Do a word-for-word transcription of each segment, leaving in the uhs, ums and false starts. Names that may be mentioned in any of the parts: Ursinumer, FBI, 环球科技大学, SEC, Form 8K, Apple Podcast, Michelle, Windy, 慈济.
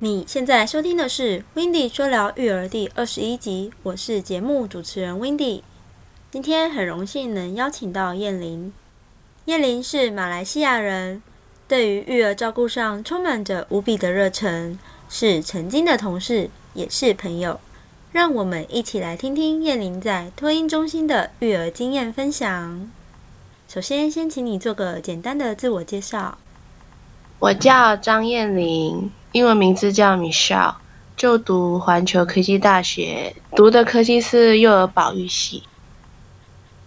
你现在收听的是 Windy 说聊育儿第二十一集，我是节目主持人 Windy。 今天很荣幸能邀请到燕玲。燕玲是马来西亚人，对于育儿照顾上充满着无比的热忱，是曾经的同事，也是朋友。让我们一起来听听燕玲在托婴中心的育儿经验分享。首先先请你做个简单的自我介绍。我叫张燕玲，英文名字叫 Michelle， 就读环球科技大学，读的科系是幼儿保育系。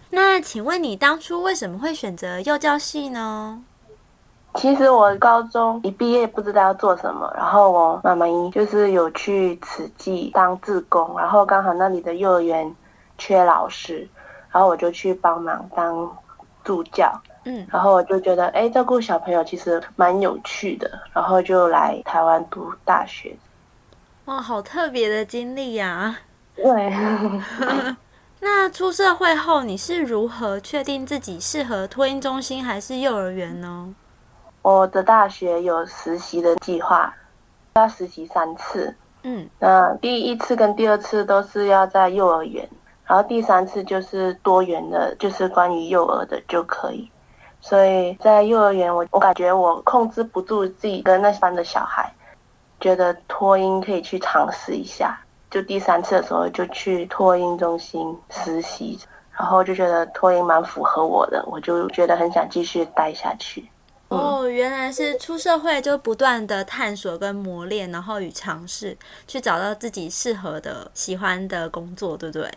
那请问你当初为什么会选择幼教系呢？其实我高中一毕业不知道要做什么，然后我妈妈就是有去慈济当志工，然后刚好那里的幼儿园缺老师，然后我就去帮忙当助教。嗯，然后我就觉得哎，照顾小朋友其实蛮有趣的，然后就来台湾读大学。哇，好特别的经历啊。对。那出社会后你是如何确定自己适合托婴中心还是幼儿园呢？我的大学有实习的计划，要实习三次。嗯，那第一次跟第二次都是要在幼儿园，然后第三次就是多元的，就是关于幼儿的就可以。所以在幼儿园我我感觉我控制不住自己跟那班的小孩，觉得托婴可以去尝试一下，就第三次的时候就去托婴中心实习，然后就觉得托婴蛮符合我的，我就觉得很想继续待下去。哦，原来是出社会就不断的探索跟磨练，然后与尝试去找到自己适合的喜欢的工作，对不对？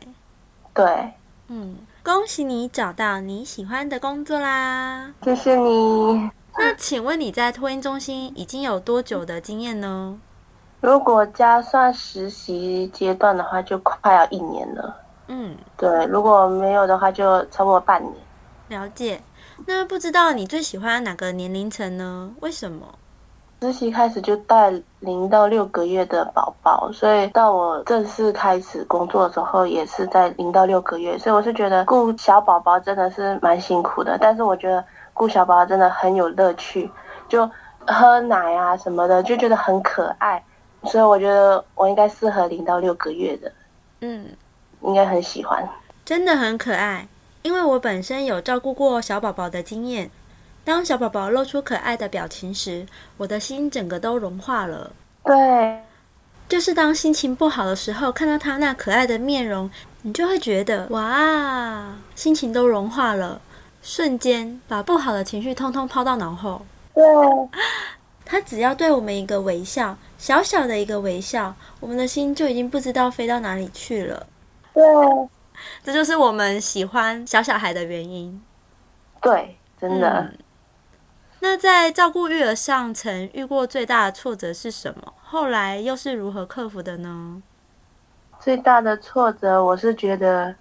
对。嗯，恭喜你找到你喜欢的工作啦。谢谢你。那请问你在托婴中心已经有多久的经验呢？如果加算实习阶段的话就快要一年了。嗯，对，如果没有的话就超过半年。了解。那不知道你最喜欢哪个年龄层呢？为什么？实习开始就带零到六个月的宝宝，所以到我正式开始工作的时候也是在零到六个月，所以我是觉得顾小宝宝真的是蛮辛苦的，但是我觉得顾小宝宝真的很有乐趣，就喝奶啊什么的就觉得很可爱，所以我觉得我应该适合零到六个月的。嗯，应该很喜欢。真的很可爱。因为我本身有照顾过小宝宝的经验，当小宝宝露出可爱的表情时，我的心整个都融化了。对，就是当心情不好的时候，看到他那可爱的面容，你就会觉得哇，心情都融化了，瞬间把不好的情绪通通抛到脑后。对，他只要对我们一个微笑，小小的一个微笑，我们的心就已经不知道飞到哪里去了。对，这就是我们喜欢小小孩的原因。对，真的。嗯，那在照顾育儿上曾遇过最大的挫折是什么？后来又是如何克服的呢？最大的挫折我是觉得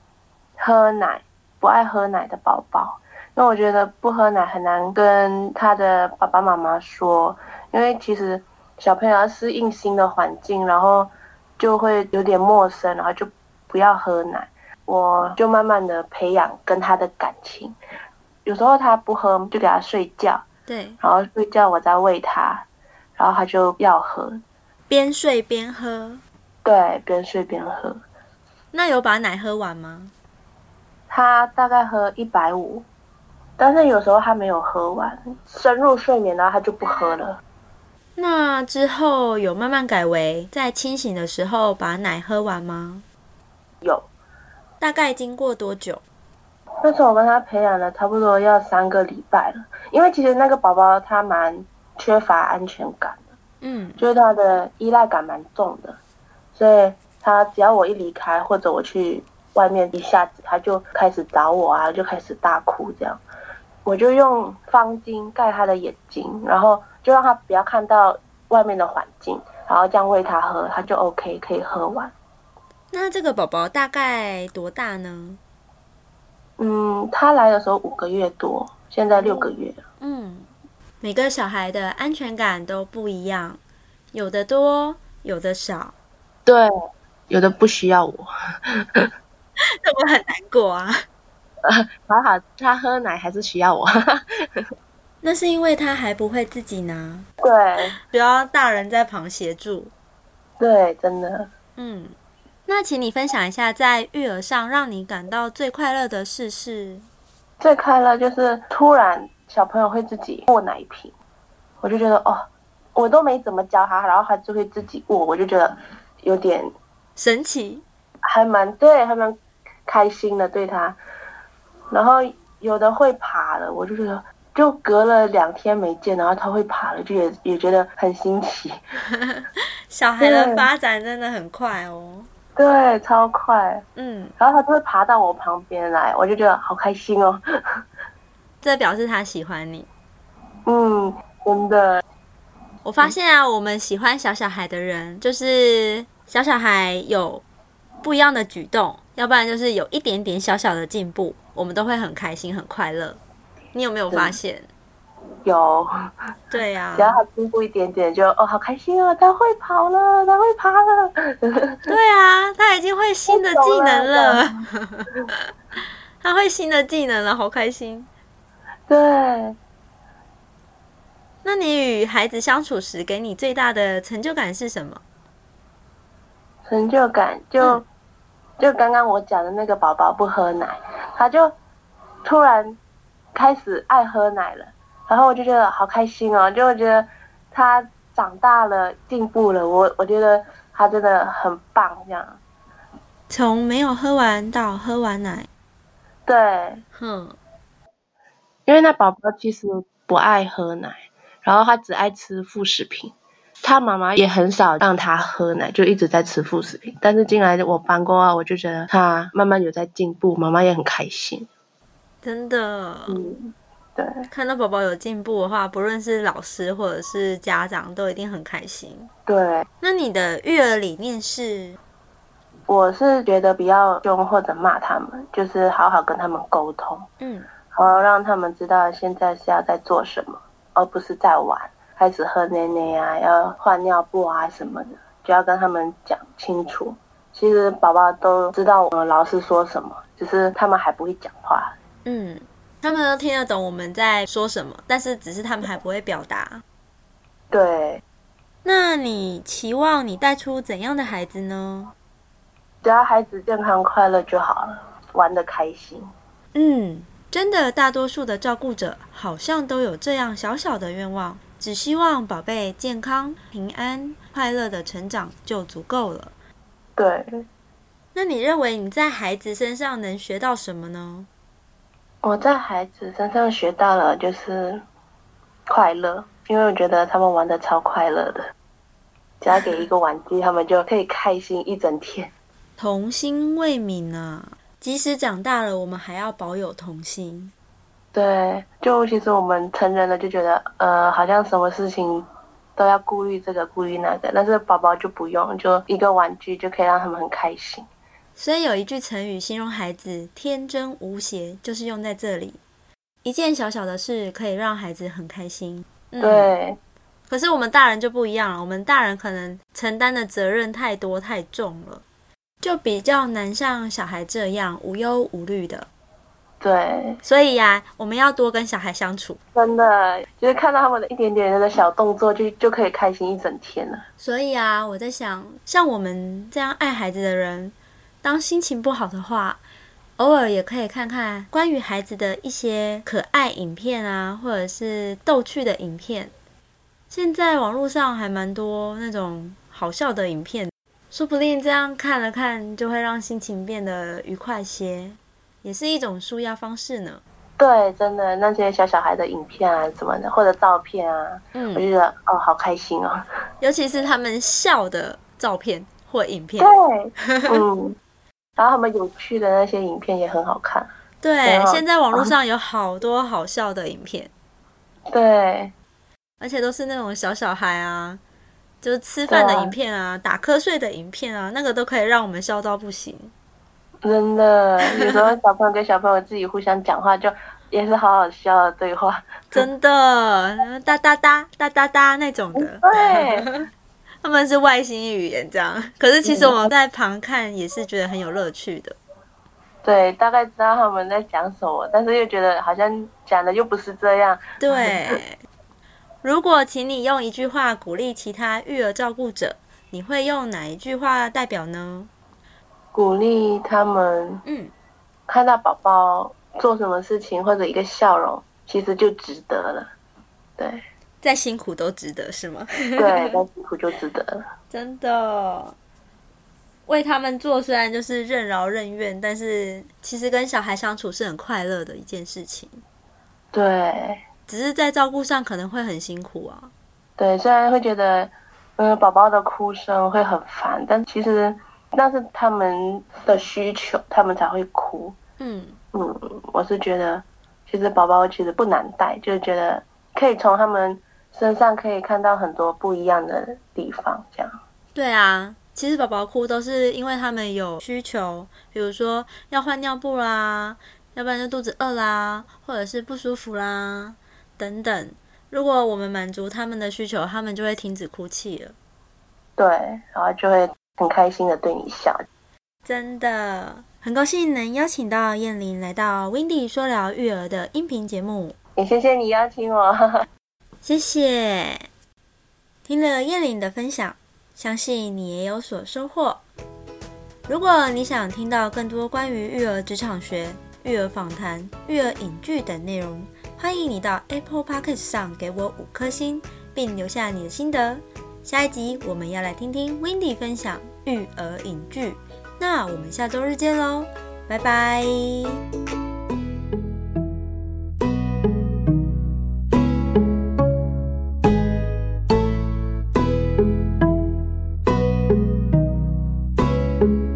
喝奶，不爱喝奶的宝宝，因为我觉得不喝奶很难跟他的爸爸妈妈说，因为其实小朋友要适应新的环境，然后就会有点陌生，然后就不要喝奶。我就慢慢的培养跟他的感情，有时候他不喝就给他睡觉，对，然后睡觉我再喂他，然后他就要喝，边睡边喝。对，边睡边喝。那有把奶喝完吗？他大概喝一百五十，但是有时候他没有喝完，深入睡眠然后他就不喝了。那之后有慢慢改为在清醒的时候把奶喝完吗？有。大概经过多久？那时候我跟他培养了差不多要三个礼拜了，因为其实那个宝宝他蛮缺乏安全感的，嗯，就是他的依赖感蛮重的，所以他只要我一离开或者我去外面一下子，他就开始找我啊，就开始大哭这样。我就用方巾盖他的眼睛，然后就让他不要看到外面的环境，然后这样喂他喝，他就 OK 可以喝完。那这个宝宝大概多大呢？嗯，他来的时候五个月多，现在六个月了。嗯，每个小孩的安全感都不一样，有的多，有的少。对，有的不需要我。那我很难过啊。还好他喝奶还是需要我。那是因为他还不会自己拿。对，不要大人在旁协助。对，真的。嗯，那请你分享一下，在育儿上让你感到最快乐的事是？最快乐就是突然小朋友会自己握奶瓶，我就觉得哦，我都没怎么教他，然后他就会自己握，我就觉得有点神奇，还蛮对，还蛮开心的对他。然后有的会爬了，我就觉得。就隔了两天没见，然后他会爬了，就 也, 也觉得很新奇。小孩的发展真的很快哦。对，超快。嗯，然后他就会爬到我旁边来，我就觉得好开心哦。这表示他喜欢你。嗯，真的。我发现啊，我们喜欢小小孩的人，就是小小孩有不一样的举动，要不然就是有一点点小小的进步，我们都会很开心，很快乐。你有没有发现？有，对呀、啊，只要他进步一点点就，就哦，好开心哦！他会跑了，他会爬了。对啊，他已经会新的技能了，他会新的技能了，好开心。对。那你与孩子相处时，给你最大的成就感是什么？成就感就、嗯、就刚刚我讲的那个宝宝不喝奶，他就突然。开始爱喝奶了，然后我就觉得好开心哦！就我觉得他长大了，进步了，我我觉得他真的很棒，这样。从没有喝完到喝完奶。对。嗯。因为那宝宝其实不爱喝奶，然后他只爱吃副食品，他妈妈也很少让他喝奶，就一直在吃副食品。但是进来我搬过来，我就觉得他慢慢有在进步，妈妈也很开心。真的、嗯、对，看到宝宝有进步的话，不论是老师或者是家长都一定很开心。对，那你的育儿理念是？我是觉得不要凶或者骂他们，就是好好跟他们沟通，嗯，然后让他们知道现在是要在做什么，而不是在玩，开始喝奶奶啊，要换尿布啊什么的，就要跟他们讲清楚。其实宝宝都知道我老师说什么，只是他们还不会讲话。嗯，他们都听得懂我们在说什么，但是只是他们还不会表达。对。那你期望你带出怎样的孩子呢？只要孩子健康快乐就好了，玩得开心。嗯，真的，大多数的照顾者好像都有这样小小的愿望，只希望宝贝健康、平安、快乐的成长就足够了。对。那你认为你在孩子身上能学到什么呢？我在孩子身上学到了就是快乐，因为我觉得他们玩得超快乐的，只要给一个玩具他们就可以开心一整天。童心未泯啊，即使长大了我们还要保有童心。对，就其实我们成人了就觉得呃，好像什么事情都要顾虑这个顾虑那个，但是宝宝就不用，就一个玩具就可以让他们很开心。所以有一句成语形容孩子天真无邪，就是用在这里。一件小小的事可以让孩子很开心、嗯、对。可是我们大人就不一样了，我们大人可能承担的责任太多太重了，就比较难像小孩这样无忧无虑的。对，所以呀、啊，我们要多跟小孩相处，真的就是看到他们的一点点的小动作就就可以开心一整天了。所以啊，我在想像我们这样爱孩子的人，当心情不好的话，偶尔也可以看看关于孩子的一些可爱影片啊，或者是逗趣的影片。现在网络上还蛮多那种好笑的影片，说不定这样看了看就会让心情变得愉快些，也是一种抒压方式呢。对，真的，那些小小孩的影片啊什么的，或者照片啊、嗯、我就觉得哦好开心哦，尤其是他们笑的照片或影片。对，嗯。然后他们有趣的那些影片也很好看。对，现在网络上有好多好笑的影片。对，而且都是那种小小孩啊，就是吃饭的影片啊，打瞌睡的影片啊，那个都可以让我们笑到不行。真的，有时候小朋友跟小朋友自己互相讲话，就也是好好笑的对话。真的，哒哒哒哒哒哒那种的。对。他们是外星语言这样，可是其实我们在旁看也是觉得很有乐趣的。对，大概知道他们在讲什么，但是又觉得好像讲的又不是这样。对。如果请你用一句话鼓励其他育儿照顾者，你会用哪一句话代表呢？鼓励他们，嗯，看到宝宝做什么事情或者一个笑容，其实就值得了。对，再辛苦都值得，是吗？对，再辛苦就值得了。真的，为他们做虽然就是任劳任怨，但是其实跟小孩相处是很快乐的一件事情。对，只是在照顾上可能会很辛苦啊。对，虽然会觉得，嗯，宝宝的哭声会很烦，但其实那是他们的需求，他们才会哭。嗯嗯，我是觉得，其实宝宝其实不难带，就是觉得可以从他们身上可以看到很多不一样的地方，这样。对啊，其实宝宝哭都是因为他们有需求，比如说要换尿布啦，要不然就肚子饿啦，或者是不舒服啦，等等。如果我们满足他们的需求，他们就会停止哭泣了。对，然后就会很开心的对你笑。真的，很高兴能邀请到燕玲来到 Windy 说聊育儿的音频节目。也谢谢你邀请我。谢谢。听了燕玲的分享，相信你也有所收获。如果你想听到更多关于育儿职场学、育儿访谈、育儿影剧等内容，欢迎你到 Apple Podcast 上给我五颗星，并留下你的心得。下一集我们要来听听 Windy 分享育儿影剧，那我们下周日见咯，拜拜。Thank you.